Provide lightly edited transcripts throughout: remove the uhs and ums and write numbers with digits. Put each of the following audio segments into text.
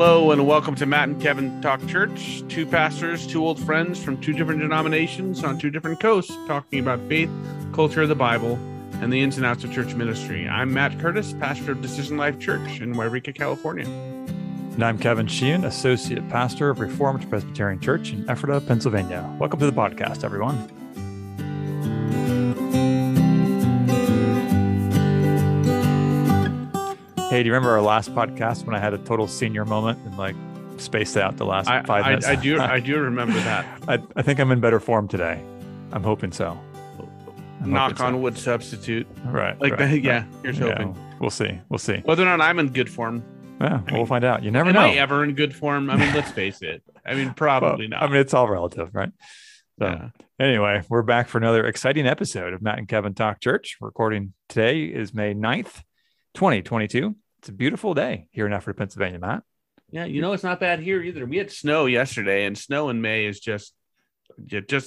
Hello and welcome to Matt and Kevin Talk Church. Two pastors, two old friends from two different denominations on two different coasts talking about faith, culture of the Bible, and the ins and outs of church ministry. I'm Matt Curtis, pastor of Decision Life Church in Wairika, California. And I'm Kevin Sheehan, associate pastor of Reformed Presbyterian Church in Ephrata, Pennsylvania. Welcome to the podcast, everyone. Hey, do you remember our last podcast when I had a total senior moment and like spaced out the last 5 minutes? I do remember that. I think I'm in better form today. I'm hoping so. Knock on wood substitute. Right. Here's hoping. Yeah, we'll see. Whether or not I'm in good form. Yeah, we'll find out. You never know. Am I ever in good form? Let's face it. Probably not. It's all relative, right? So Anyway, we're back for another exciting episode of Matt and Kevin Talk Church. Recording today is May 9th. 2022. It's a beautiful day here in Ephrata, Pennsylvania, Matt. Yeah, it's not bad here either. We had snow yesterday, and snow in May is just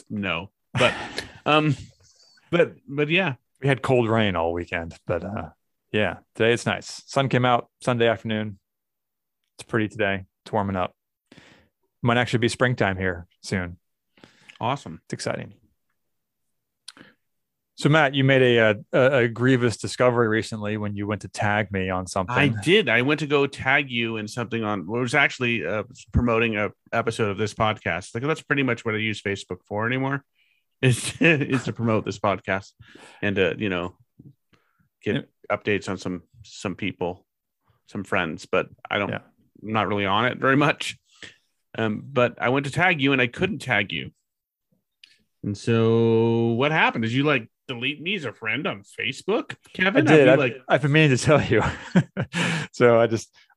no. But but yeah, we had cold rain all weekend. But yeah, today it's nice. Sun came out Sunday afternoon. It's pretty today. It's warming up. Might actually be springtime here soon. Awesome. It's exciting. So, Matt, you made a grievous discovery recently when you went to tag me on something. I did. I went to go tag you in something on what was actually promoting an episode of this podcast. Like, that's pretty much what I use Facebook for anymore is to promote this podcast and to, get updates on some people, some friends. But I'm not really on it very much. But I went to tag you and I couldn't tag you. And so what happened is you delete me as a friend on Facebook, Kevin. I did. I've been meaning to tell you. So I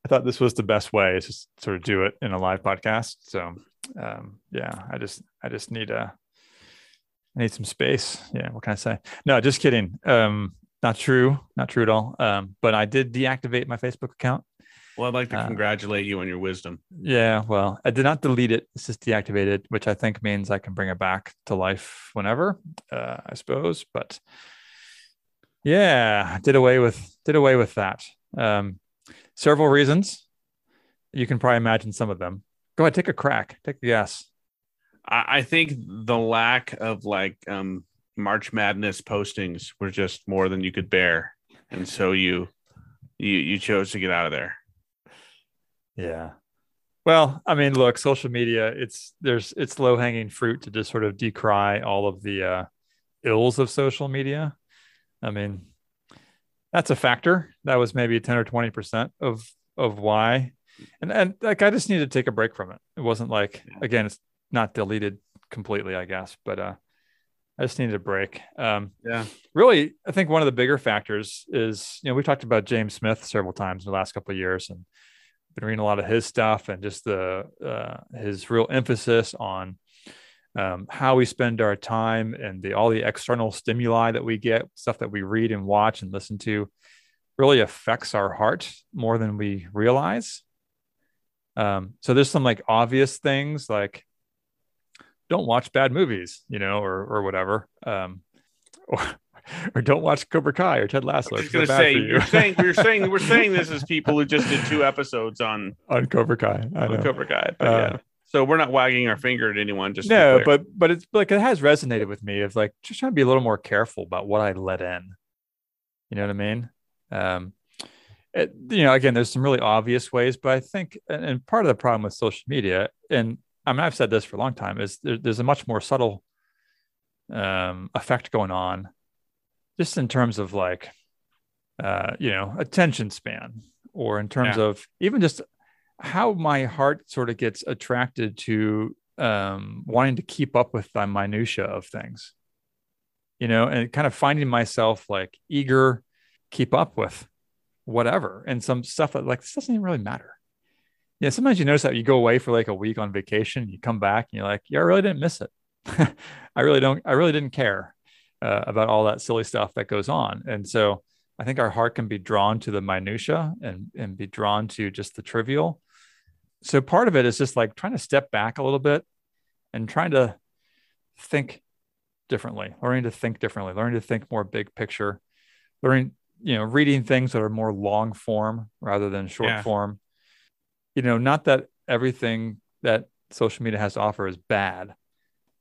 thought this was the best way is just sort of do it in a live podcast. So I just need some space. Yeah, what can I say? No, just kidding. Not true at all. But I did deactivate my Facebook account. Well, I'd like to congratulate you on your wisdom. Yeah, well, I did not delete it. It's just deactivated, which I think means I can bring it back to life whenever, I suppose. But yeah, did away with that. Several reasons. You can probably imagine some of them. Go ahead, take a crack. Take a guess. I think the lack of March Madness postings were just more than you could bear. And so you chose to get out of there. Yeah. Well, look, social media, it's low hanging fruit to just sort of decry all of the ills of social media. That's a factor. That was maybe 10 or 20% of why. And I just needed to take a break from it. It wasn't again, it's not deleted completely, I guess, but I just needed a break. Really, I think one of the bigger factors is, we talked about James Smith several times in the last couple of years and been reading a lot of his stuff and just his real emphasis on how we spend our time and all the external stimuli that we get, stuff that we read and watch and listen to really affects our heart more than we realize. So there's some obvious things don't watch bad movies, or whatever, or don't watch Cobra Kai or Ted Lasso. We're saying this as people who just did two episodes on Cobra Kai. Cobra Kai. But yeah. So we're not wagging our finger at anyone. Just no, but it's it has resonated with me of just trying to be a little more careful about what I let in. You know what I mean? Again, there's some really obvious ways, but I think, and part of the problem with social media and. I've said this for a long time, is there's a much more subtle effect going on just in terms of attention span or in terms of even just how my heart sort of gets attracted to wanting to keep up with the minutia of things, and kind of finding myself eager, keep up with whatever. And some stuff that this doesn't even really matter. Yeah, sometimes you notice that you go away for a week on vacation, you come back and you're I really didn't miss it. I really didn't care about all that silly stuff that goes on. And so I think our heart can be drawn to the minutia and be drawn to just the trivial. So part of it is just trying to step back a little bit and trying to think differently, learning to think more big pigpicture, reading things that are more long form rather than short form. you know, not that everything that social media has to offer is bad,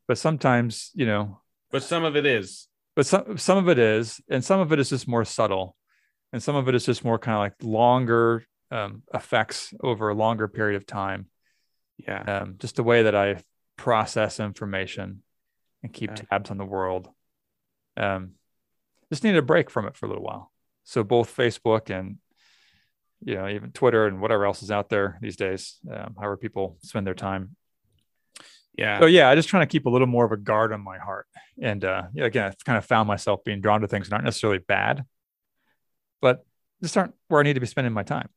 but sometimes, you know, but some of it is, but some of it is, and some of it is just more subtle, and some of it is just more kind of like longer effects over a longer period of time. Yeah. Just the way that I process information and keep tabs on the world. Just needed a break from it for a little while. So both Facebook and, you know, even Twitter and whatever else is out there these days, however people spend their time. Yeah. So yeah, I just trying to keep a little more of a guard on my heart. And again, I've kind of found myself being drawn to things that aren't necessarily bad, but just aren't where I need to be spending my time.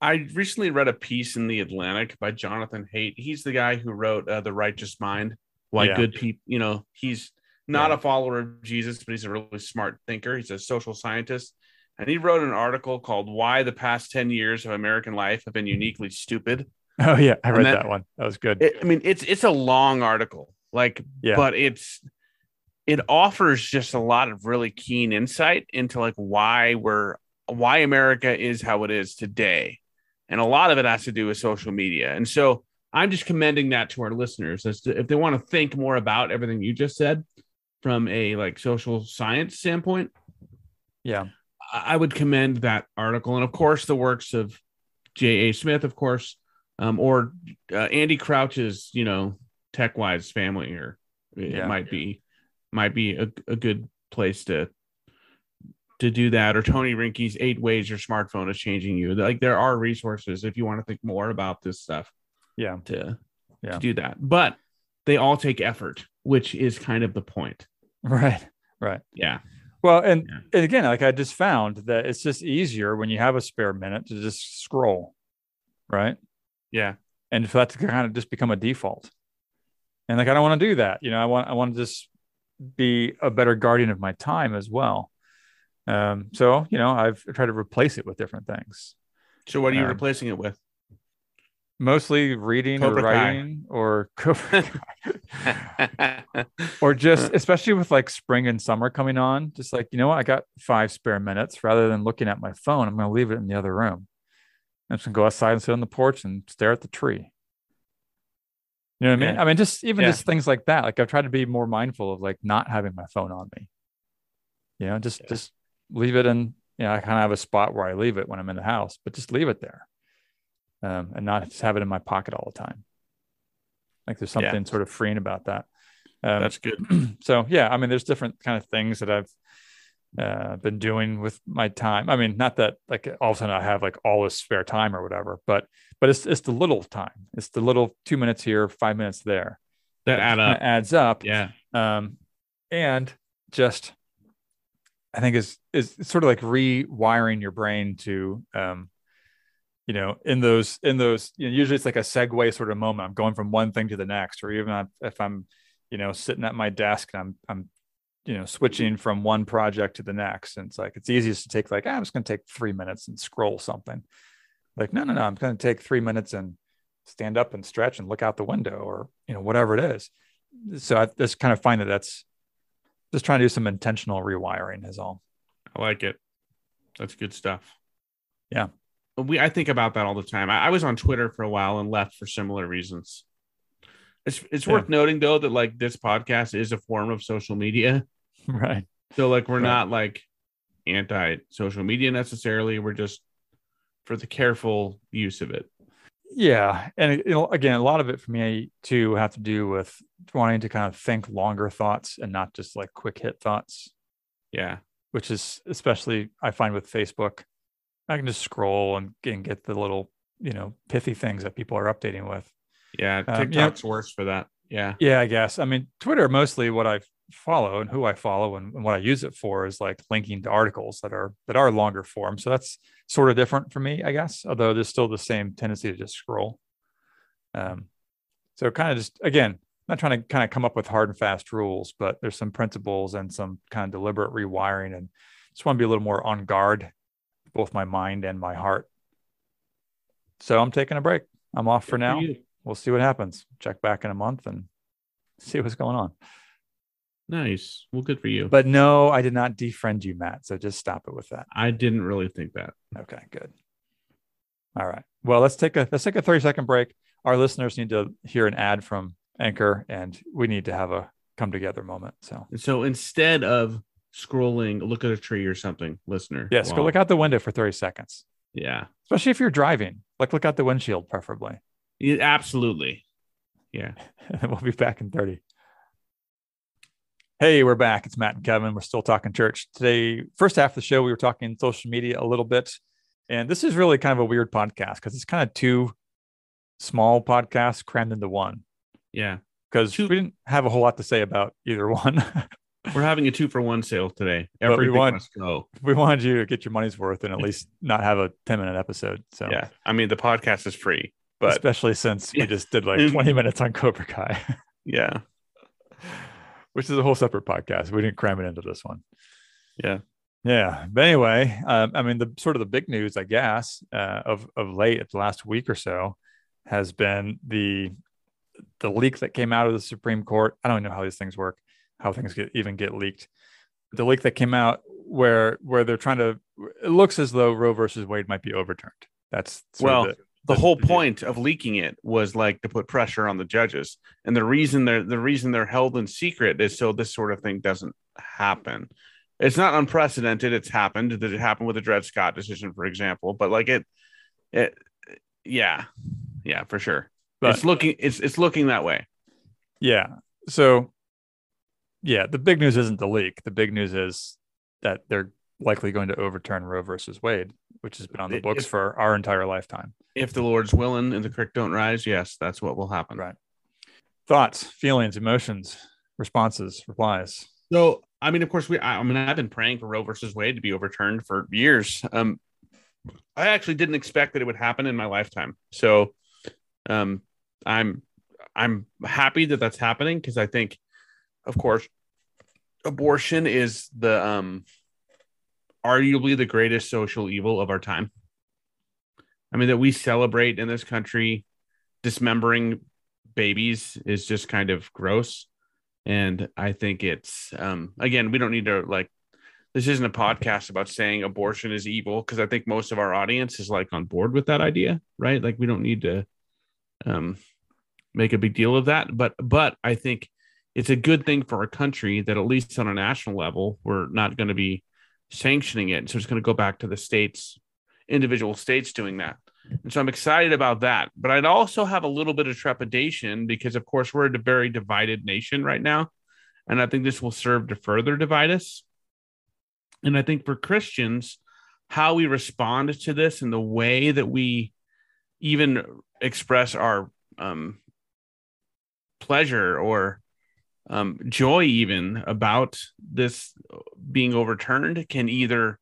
I recently read a piece in The Atlantic by Jonathan Haidt. He's the guy who wrote The Righteous Mind. Why good people, you know, he's not a follower of Jesus, but he's a really smart thinker. He's a social scientist. And he wrote an article called Why the Past 10 Years of American Life Have Been Uniquely Stupid. Oh, yeah. I read that one. That was good. It's a long article, but it offers just a lot of really keen insight into why America is how it is today. And a lot of it has to do with social media. And so I'm just commending that to our listeners as to, if they want to think more about everything you just said from a social science standpoint. Yeah. I would commend that article. And of course the works of J.A. Smith, of course, or Andy Crouch's, you know, TechWise family here. It might be a good place to do that, or Tony Rinke's 8 Ways Your Smartphone Is Changing You. There are resources if you want to think more about this stuff. Yeah. To do that. But they all take effort, which is kind of the point. Right. Yeah. Well, and again, I just found that it's just easier when you have a spare minute to just scroll. Right. Yeah. And for that to kind of just become a default. And I don't want to do that. You know, I want to just be a better guardian of my time as well. So, you know, I've tried to replace it with different things. So what are you replacing it with? Mostly reading Cobra or writing Kai. Or Cobra Kai. Or just, especially with spring and summer coming on, just you know what, I got 5 spare minutes. Rather than looking at my phone, I'm going to leave it in the other room. I'm just going to go outside and sit on the porch and stare at the tree. You know what I mean? Yeah. I mean, just things like that. I've tried to be more mindful of not having my phone on me. You know, just leave it in. You know, I kind of have a spot where I leave it when I'm in the house, but just leave it there, and not just have it in my pocket all the time. There's something sort of freeing about that. That's good. So yeah, I mean, there's different kind of things that I've been doing with my time. I mean, not that all of a sudden I have all this spare time or whatever, but it's the little time. It's the little 2 minutes here, 5 minutes there that adds up. Yeah. And just. I think is sort of rewiring your brain to, you know, in those, you know, usually it's a segue sort of moment. I'm going from one thing to the next, or even if I'm, you know, sitting at my desk and I'm, you know, switching from one project to the next. And it's easiest to take I'm just going to take 3 minutes and scroll something. No, I'm going to take 3 minutes and stand up and stretch and look out the window, or, you know, whatever it is. So I just kind of find that's, just trying to do some intentional rewiring is all. I like it. That's good stuff. Yeah. I think about that all the time. I was on Twitter for a while and left for similar reasons. It's worth noting though, that this podcast is a form of social media. Right. So we're not anti social media necessarily. We're just for the careful use of it. Yeah. And again, a lot of it for me too have to do with wanting to kind of think longer thoughts and not just quick hit thoughts. Yeah. Which is especially I find with Facebook, I can just scroll and get the little, you know, pithy things that people are updating with. Yeah. TikTok's worse for that. Yeah. Yeah, I guess. I mean, Twitter, mostly what I follow and who I follow and what I use it for is linking to articles that are longer form. So that's sort of different for me, I guess, although there's still the same tendency to just scroll. So kind of just, again, not trying to kind of come up with hard and fast rules, but there's some principles and some kind of deliberate rewiring, and just want to be a little more on guard, both my mind and my heart. So I'm taking a break. I'm off for now. We'll see what happens. Check back in a month and see what's going on. Nice. Well, good for you. But no, I did not defriend you, Matt. So just stop it with that. I didn't really think that. Okay, good. All right. Well, let's take a 30-second break. Our listeners need to hear an ad from Anchor, and we need to have a come together moment. So instead of scrolling, look at a tree or something, listener. Yes, go look out the window for 30 seconds. Yeah. Especially if you're driving, like look out the windshield, preferably. Yeah, absolutely. Yeah. We'll be back in 30. Hey, we're back. It's Matt and Kevin. We're still talking church. Today, first half of the show, we were talking social media a little bit. And this is really kind of a weird podcast because it's kind of two small podcasts crammed into one. Yeah. Because we didn't have a whole lot to say about either one. We're having a 2-for-1 sale today. We wanted you to get your money's worth and at least not have a 10-minute episode. So yeah, I mean, the podcast is free, but especially since we just did like 20 minutes on Cobra Kai. Yeah. Which is a whole separate podcast. We didn't cram it into this one. Yeah. Yeah. But anyway, I mean, the sort of the big news, I guess, of late, the last week or so has been the leak that came out of the Supreme Court. I don't know how these things work, how things get leaked. The leak that came out where they're trying to, it looks as though Roe versus Wade might be overturned. That's the whole point of leaking it was like to put pressure on the judges. And the reason they're held in secret is so this sort of thing doesn't happen. It's not unprecedented. It's happened. Did it happen with the Dred Scott decision, for example? But like yeah, for sure. But it's looking that way. Yeah. So yeah, the big news isn't the leak. The big news is that they're likely going to overturn Roe versus Wade, which has been on the books for our entire lifetime. If the Lord's willing and the creek don't rise, yes, that's what will happen. Right. Thoughts, feelings, emotions, responses, replies. So, I mean, of course, I've been praying for Roe versus Wade to be overturned for years. I actually didn't expect that it would happen in my lifetime. So, I'm happy that that's happening because I think, of course, abortion is the arguably the greatest social evil of our time. I mean, that we celebrate in this country, dismembering babies is just kind of gross. And I think it's, again, we don't need to this isn't a podcast about saying abortion is evil. Cause I think most of our audience is on board with that idea, right? Like we don't need to make a big deal of that, but I think it's a good thing for our country that at least on a national level, we're not going to be sanctioning it. So it's going to go back to the states, individual states doing that. And so I'm excited about that, but I'd also have a little bit of trepidation because of course we're a very divided nation right now. And I think this will serve to further divide us. And I think for Christians, how we respond to this and the way that we even express our pleasure or joy even about this being overturned can either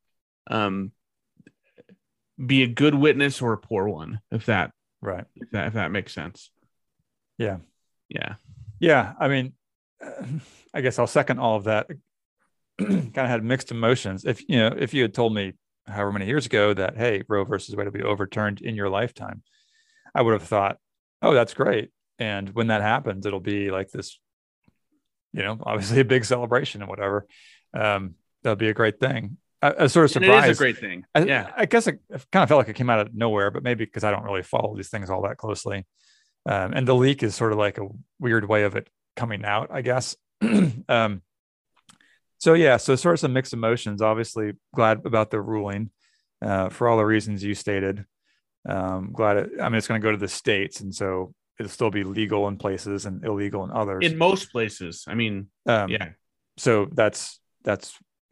be a good witness or a poor one, if that makes sense. Yeah. I mean, I guess I'll second all of that. Kind of had mixed emotions. If you had told me however many years ago that, hey, Roe versus Wade will be overturned in your lifetime, I would have thought, oh, that's great. And when that happens, it'll be like this, obviously a big celebration and whatever. That'll be a great thing. I was sort of surprised. It is a great thing. Yeah. I guess I kind of felt like it came out of nowhere, but maybe because I don't really follow these things all that closely. And the leak is sort of like a weird way of it coming out, I guess. So sort of some mixed emotions. Obviously glad about the ruling for all the reasons you stated. It's going to go to the states. And so it'll still be legal in places and illegal in others. In most places. I mean, yeah. So that's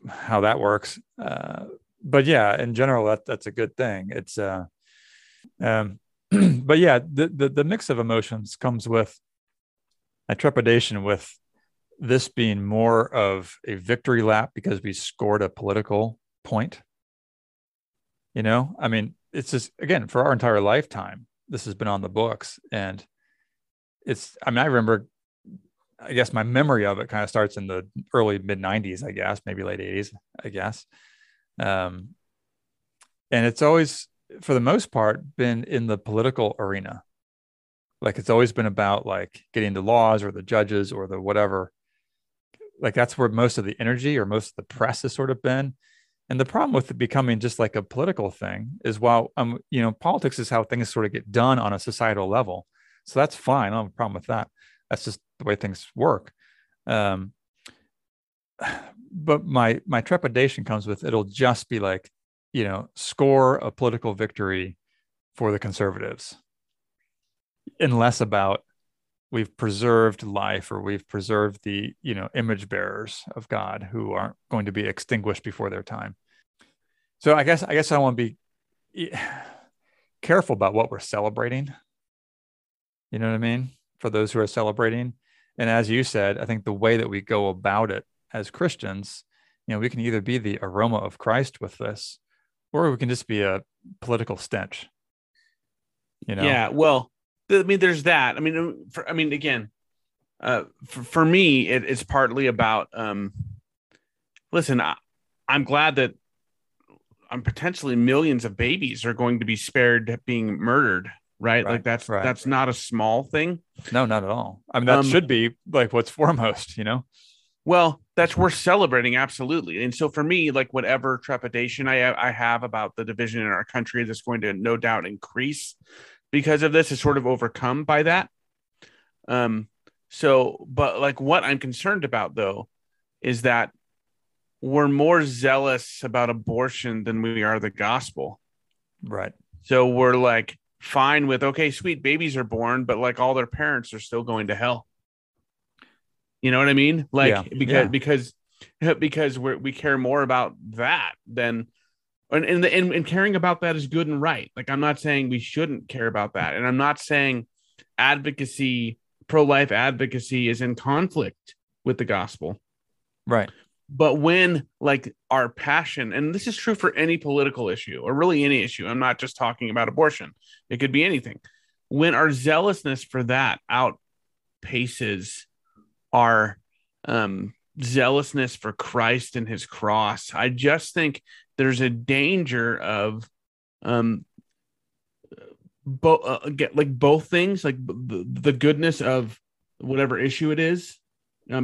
how that works. But yeah, in general, that's a good thing. It's, but yeah, the mix of emotions comes with a trepidation with this being more of a victory lap because we scored a political point. I mean, it's just, again, for our entire lifetime, this has been on the books and I remember, I guess my memory of it kind of starts in the early mid-90s, I guess, maybe late 80s, I guess. And it's always, for the most part, been in the political arena. Like it's always been about getting the laws or the judges or the whatever. That's where most of the energy or most of the press has sort of been. And the problem with it becoming just like a political thing is, while, politics is how things sort of get done on a societal level. So that's fine. I don't have a problem with that. That's just the way things work. But my trepidation comes with, it'll just be like, score a political victory for the conservatives, and less about we've preserved life, or we've preserved the, image bearers of God who aren't going to be extinguished before their time. So I guess I want to be careful about what we're celebrating. You know what I mean? For those who are celebrating. And as you said, I think the way that we go about it as Christians, we can either be the aroma of Christ with this, or we can just be a political stench. Yeah. Well, there's that. For me, it's partly about, listen, I'm glad that potentially millions of babies are going to be spared being murdered. Right. Like that's not a small thing. No, not at all. That should be like what's foremost, Well, that's worth celebrating. Absolutely. And so for me, like whatever trepidation I have about the division in our country that's going to no doubt increase because of this is sort of overcome by that. But like what I'm concerned about, though, is that we're more zealous about abortion than we are the gospel. Right. So we're like fine with, okay, sweet, babies are born, but like all their parents are still going to hell. You know what I mean? Like, because we care more about that than, and caring about that is good and right. Like, I'm not saying we shouldn't care about that. And I'm not saying pro-life advocacy is in conflict with the gospel. Right. But when like our passion, and this is true for any political issue or really any issue, I'm not just talking about abortion. It could be anything. When our zealousness for that outpaces our zealousness for Christ and his cross, I just think there's a danger of both things, like the goodness of whatever issue it is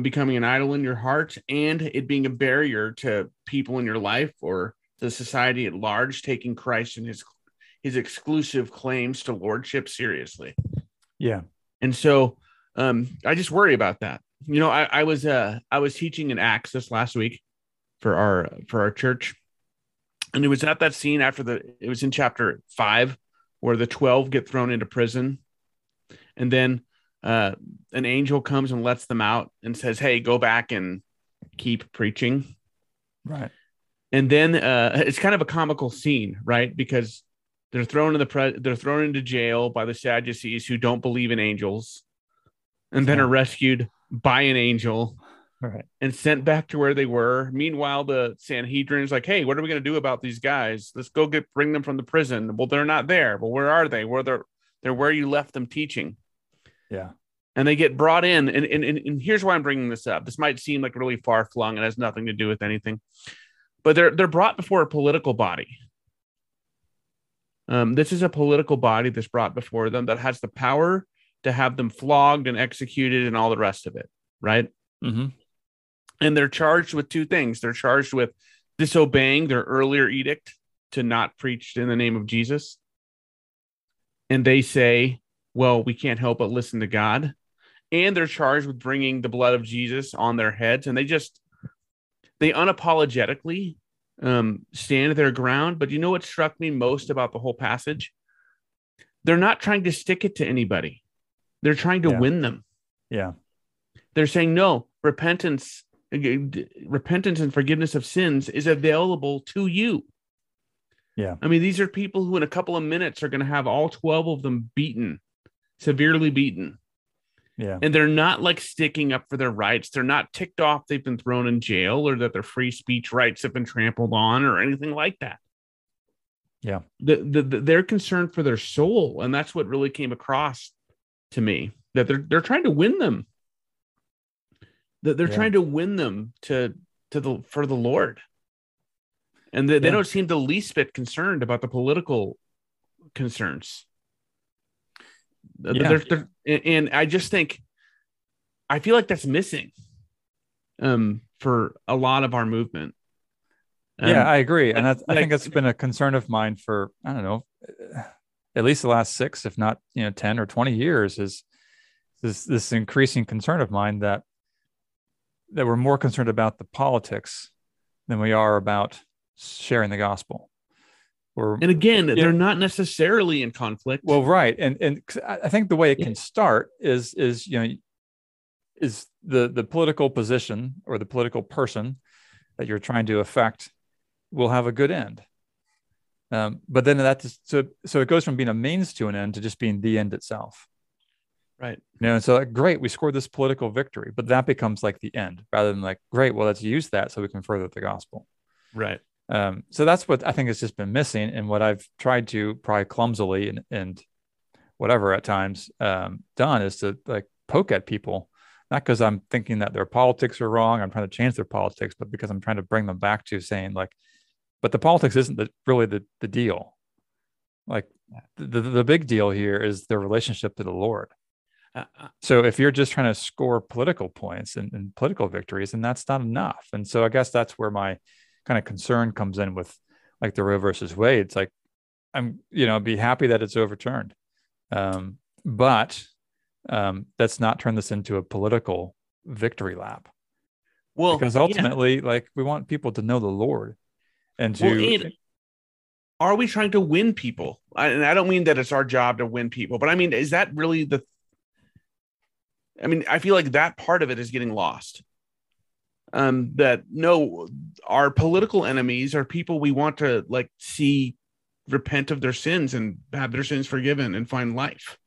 becoming an idol in your heart, and it being a barrier to people in your life or the society at large taking Christ and his exclusive claims to lordship seriously. Yeah. And so I just worry about that. I was teaching in Acts this last week for our church, and it was at that scene it was in chapter 5 where the 12 get thrown into prison, and then an angel comes and lets them out and says, "Hey, go back and keep preaching." Right. And then it's kind of a comical scene, right? Because they're thrown in they're thrown into jail by the Sadducees, who don't believe in angels, and then are rescued by an angel, right, and sent back to where they were. Meanwhile, the Sanhedrin is like, "Hey, what are we going to do about these guys? Let's go bring them from the prison." Well, they're not there. Well, where are they? Well, they're where you left them teaching. Yeah. And they get brought in. And here's why I'm bringing this up. This might seem like really far flung and has nothing to do with anything, but they're brought before a political body. This is a political body that's brought before them that has the power to have them flogged and executed and all the rest of it, right? Mm-hmm. And they're charged with two things. They're charged with disobeying their earlier edict to not preach in the name of Jesus. And they say, well, we can't help but listen to God. And they're charged with bringing the blood of Jesus on their heads. And they unapologetically stand their ground. But you know what struck me most about the whole passage? They're not trying to stick it to anybody. They're trying to win them. Yeah. They're saying, no, repentance and forgiveness of sins is available to you. Yeah. These are people who in a couple of minutes are going to have all 12 of them beaten, severely beaten. Yeah. And they're not like sticking up for their rights. They're not ticked off they've been thrown in jail or that their free speech rights have been trampled on or anything like that. Yeah. They're concerned for their soul. And that's what really came across to me, that they're trying to win them. That they're trying to win them for the Lord. And they don't seem the least bit concerned about the political concerns. Yeah. And I just think, I feel like that's missing for a lot of our movement. Yeah, I agree. And I think it's been a concern of mine for, I don't know, at least the last 6, if not, 10 or 20 years, is this increasing concern of mine that we're more concerned about the politics than we are about sharing the gospel. And again, they're not necessarily in conflict. Well, right. And I think the way it can start is the political position or the political person that you're trying to affect will have a good end. But then so it goes from being a means to an end to just being the end itself. Right. And so great, we scored this political victory, but that becomes like the end rather than like, great, well, let's use that so we can further the gospel. Right. So that's what I think has just been missing, and what I've tried to probably clumsily and whatever at times done is to like poke at people, not because I'm thinking that their politics are wrong, I'm trying to change their politics, but because I'm trying to bring them back to saying like, but the politics isn't really the deal. Like the big deal here is their relationship to the Lord. So if you're just trying to score political points and political victories, then that's not enough. And so I guess that's where my kind of concern comes in with like the Roe versus Wade. It's like, I'm, be happy that it's overturned. But let's not turn this into a political victory lap. Well, because ultimately, we want people to know the Lord and to... are we trying to win people? And I don't mean that it's our job to win people, but I mean, is that really I feel like that part of it is getting lost. Our political enemies are people we want to see repent of their sins and have their sins forgiven and find life.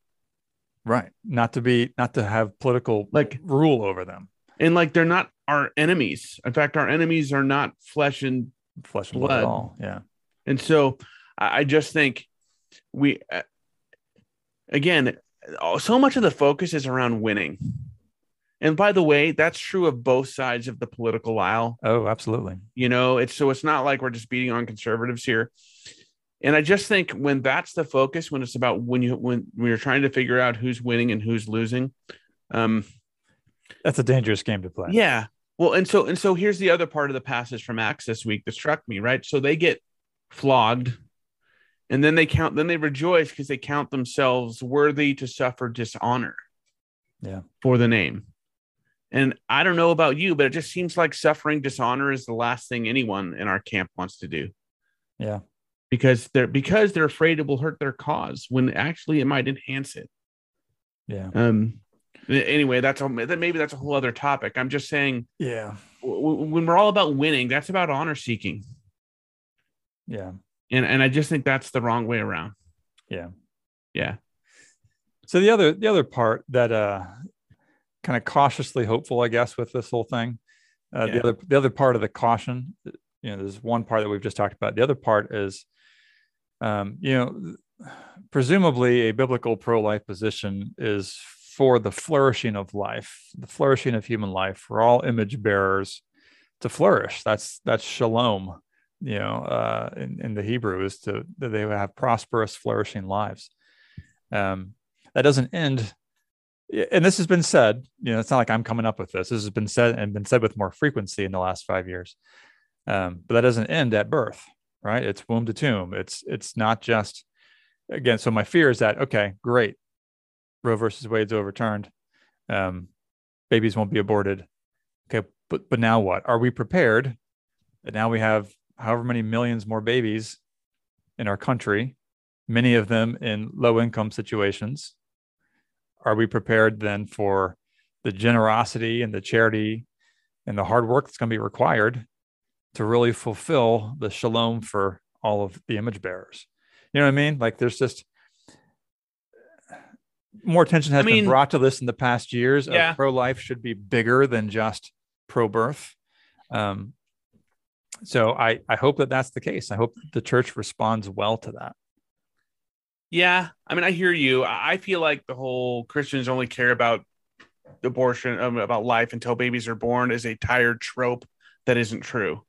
Right. Not to have political rule over them. And they're not our enemies. In fact, our enemies are not flesh and blood at all. Yeah. And so I just think so much of the focus is around winning. And by the way, that's true of both sides of the political aisle. Oh, absolutely. It's not like we're just beating on conservatives here. And I just think when that's the focus, when it's about when you're trying to figure out who's winning and who's losing, that's a dangerous game to play. Yeah. Well, and so here's the other part of the passage from Acts this week that struck me, right? So they get flogged, and then they rejoice because they count themselves worthy to suffer dishonor. Yeah. For the name. And I don't know about you, but it just seems like suffering dishonor is the last thing anyone in our camp wants to do. Yeah. Because they're afraid it will hurt their cause when actually it might enhance it. Yeah. Anyway, maybe that's a whole other topic. I'm just saying, yeah, when we're all about winning, that's about honor seeking. Yeah. And I just think that's the wrong way around. Yeah. Yeah. So the other part that, kind of cautiously hopeful, I guess, with this whole thing. The other part of the caution, there's one part that we've just talked about. The other part is, presumably a biblical pro-life position is for the flourishing of life, the flourishing of human life, for all image bearers to flourish. That's shalom, in the Hebrew, is that they have prosperous, flourishing lives. That doesn't end. And this has been said, it's not like I'm coming up with this. This has been said and been said with more frequency in the last 5 years. But that doesn't end at birth, right? It's womb to tomb. It's not just, again, so my fear is that, okay, great. Roe versus Wade's overturned. Babies won't be aborted. Okay, but now what? Are we prepared that now we have however many millions more babies in our country, many of them in low-income situations? Are we prepared then for the generosity and the charity and the hard work that's going to be required to really fulfill the shalom for all of the image bearers? You know what I mean? Like, there's just more attention has been brought to this in the past years. Yeah. Pro-life should be bigger than just pro-birth. So I hope that that's the case. I hope the church responds well to that. Yeah, I mean, I hear you. I feel like the whole Christians only care about abortion, about life until babies are born, is a tired trope that isn't true.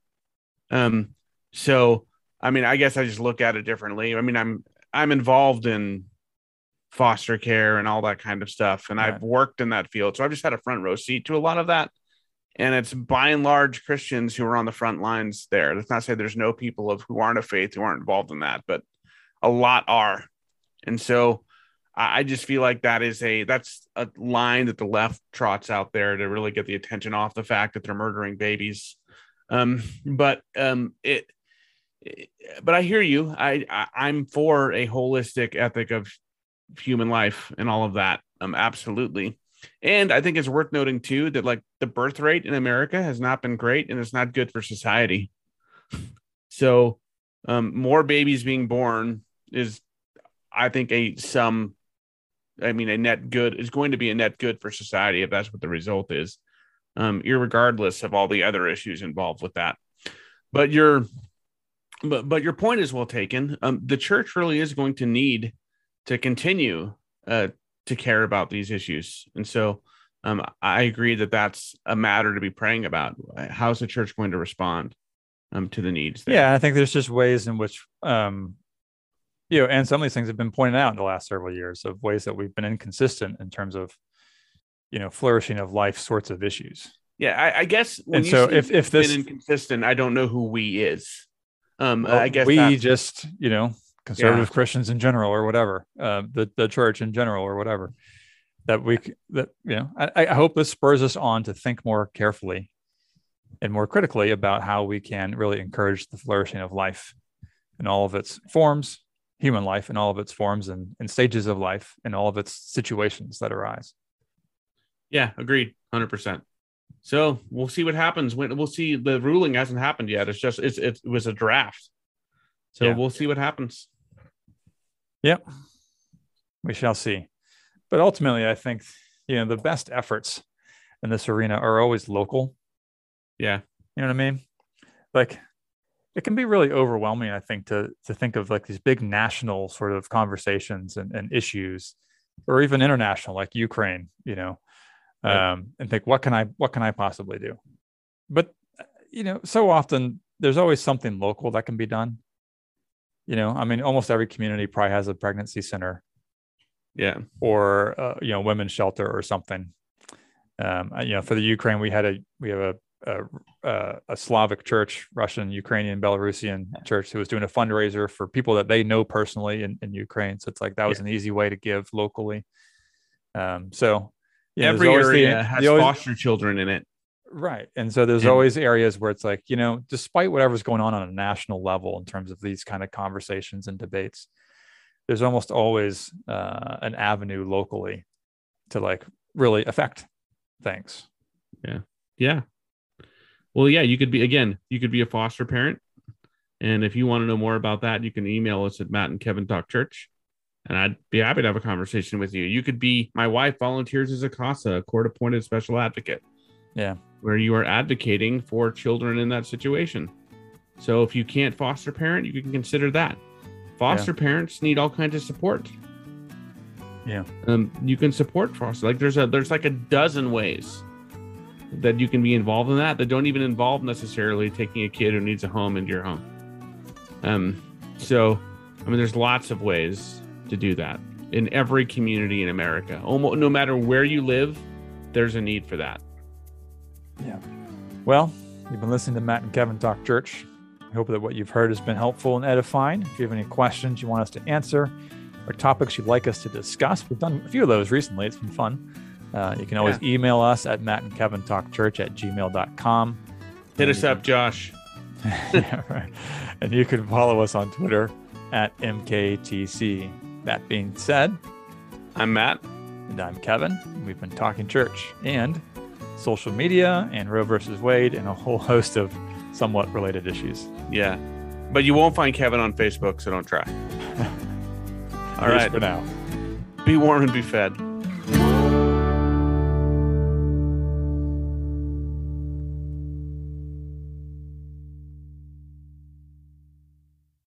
So, I mean, I guess I just look at it differently. I mean, I'm involved in foster care and all that kind of stuff, and I've worked in that field, so I've just had a front row seat to a lot of that. And it's by and large Christians who are on the front lines there. That's not to say there's no people of who aren't of faith who aren't involved in that, but a lot are. And so I just feel like that's a line that the left trots out there to really get the attention off the fact that they're murdering babies. But I hear you. I'm for a holistic ethic of human life and all of that. Absolutely. And I think it's worth noting too, that like the birth rate in America has not been great and it's not good for society. So, more babies being born is, I think a net good is going to be a net good for society if that's what the result is, irregardless of all the other issues involved with that. But your point is well taken. The church really is going to need to continue to care about these issues. And so I agree that that's a matter to be praying about. How's the church going to respond to the needs there? Yeah, I think there's just ways in which, and some of these things have been pointed out in the last several years of ways that we've been inconsistent in terms of, flourishing of life sorts of issues. Yeah, I guess when if this has been inconsistent, I don't know who we is. I guess we just, conservative Christians in general or whatever, the church in general or whatever, I hope this spurs us on to think more carefully and more critically about how we can really encourage the flourishing of life in all of its forms, human life in all of its forms and stages of life and all of its situations that arise. Yeah, agreed. 100%. So we'll see what happens. We'll see. The ruling hasn't happened yet. It's just it was a draft. So We'll see what happens. Yep. We shall see. But ultimately, I think, the best efforts in this arena are always local. Yeah. You know what I mean? Like, it can be really overwhelming, I think, to think of like these big national sort of conversations and issues, or even international, like Ukraine, and think, what can I possibly do? But, so often there's always something local that can be done. Almost every community probably has a pregnancy center. Yeah. Or, women's shelter or something. For the Ukraine, we have a Slavic church, Russian, Ukrainian, Belarusian church who was doing a fundraiser for people that they know personally in Ukraine. So it's like, that was an easy way to give locally. Every area has foster children in it. Right. And so there's always areas where it's like, despite whatever's going on a national level in terms of these kind of conversations and debates, there's almost always an avenue locally to like really affect things. Yeah. Yeah. Well, yeah, you could be a foster parent. And if you want to know more about that, you can email us at mattandkevintalkchurch. And I'd be happy to have a conversation with you. You could be, my wife volunteers as a CASA, a court-appointed special advocate. Yeah. Where you are advocating for children in that situation. So if you can't foster parent, you can consider that. Foster parents need all kinds of support. Yeah. You can support foster. Like there's like a dozen ways that you can be involved in that don't even involve necessarily taking a kid who needs a home into your home. There's lots of ways to do that in every community in America. Almost no matter where you live, there's a need for that. Yeah. Well, you've been listening to Matt and Kevin Talk Church. I hope that what you've heard has been helpful and edifying. If you have any questions you want us to answer or topics you'd like us to discuss, we've done a few of those recently. It's been fun. You can always email us at mattandkevintalkchurch@gmail.com. Hit us up, Josh. Yeah, right. And you can follow us on Twitter at MKTC. That being said, I'm Matt. And I'm Kevin. We've been talking church and social media and Roe versus Wade and a whole host of somewhat related issues. Yeah. But you won't find Kevin on Facebook, so don't try. All right. For now. Be warm and be fed.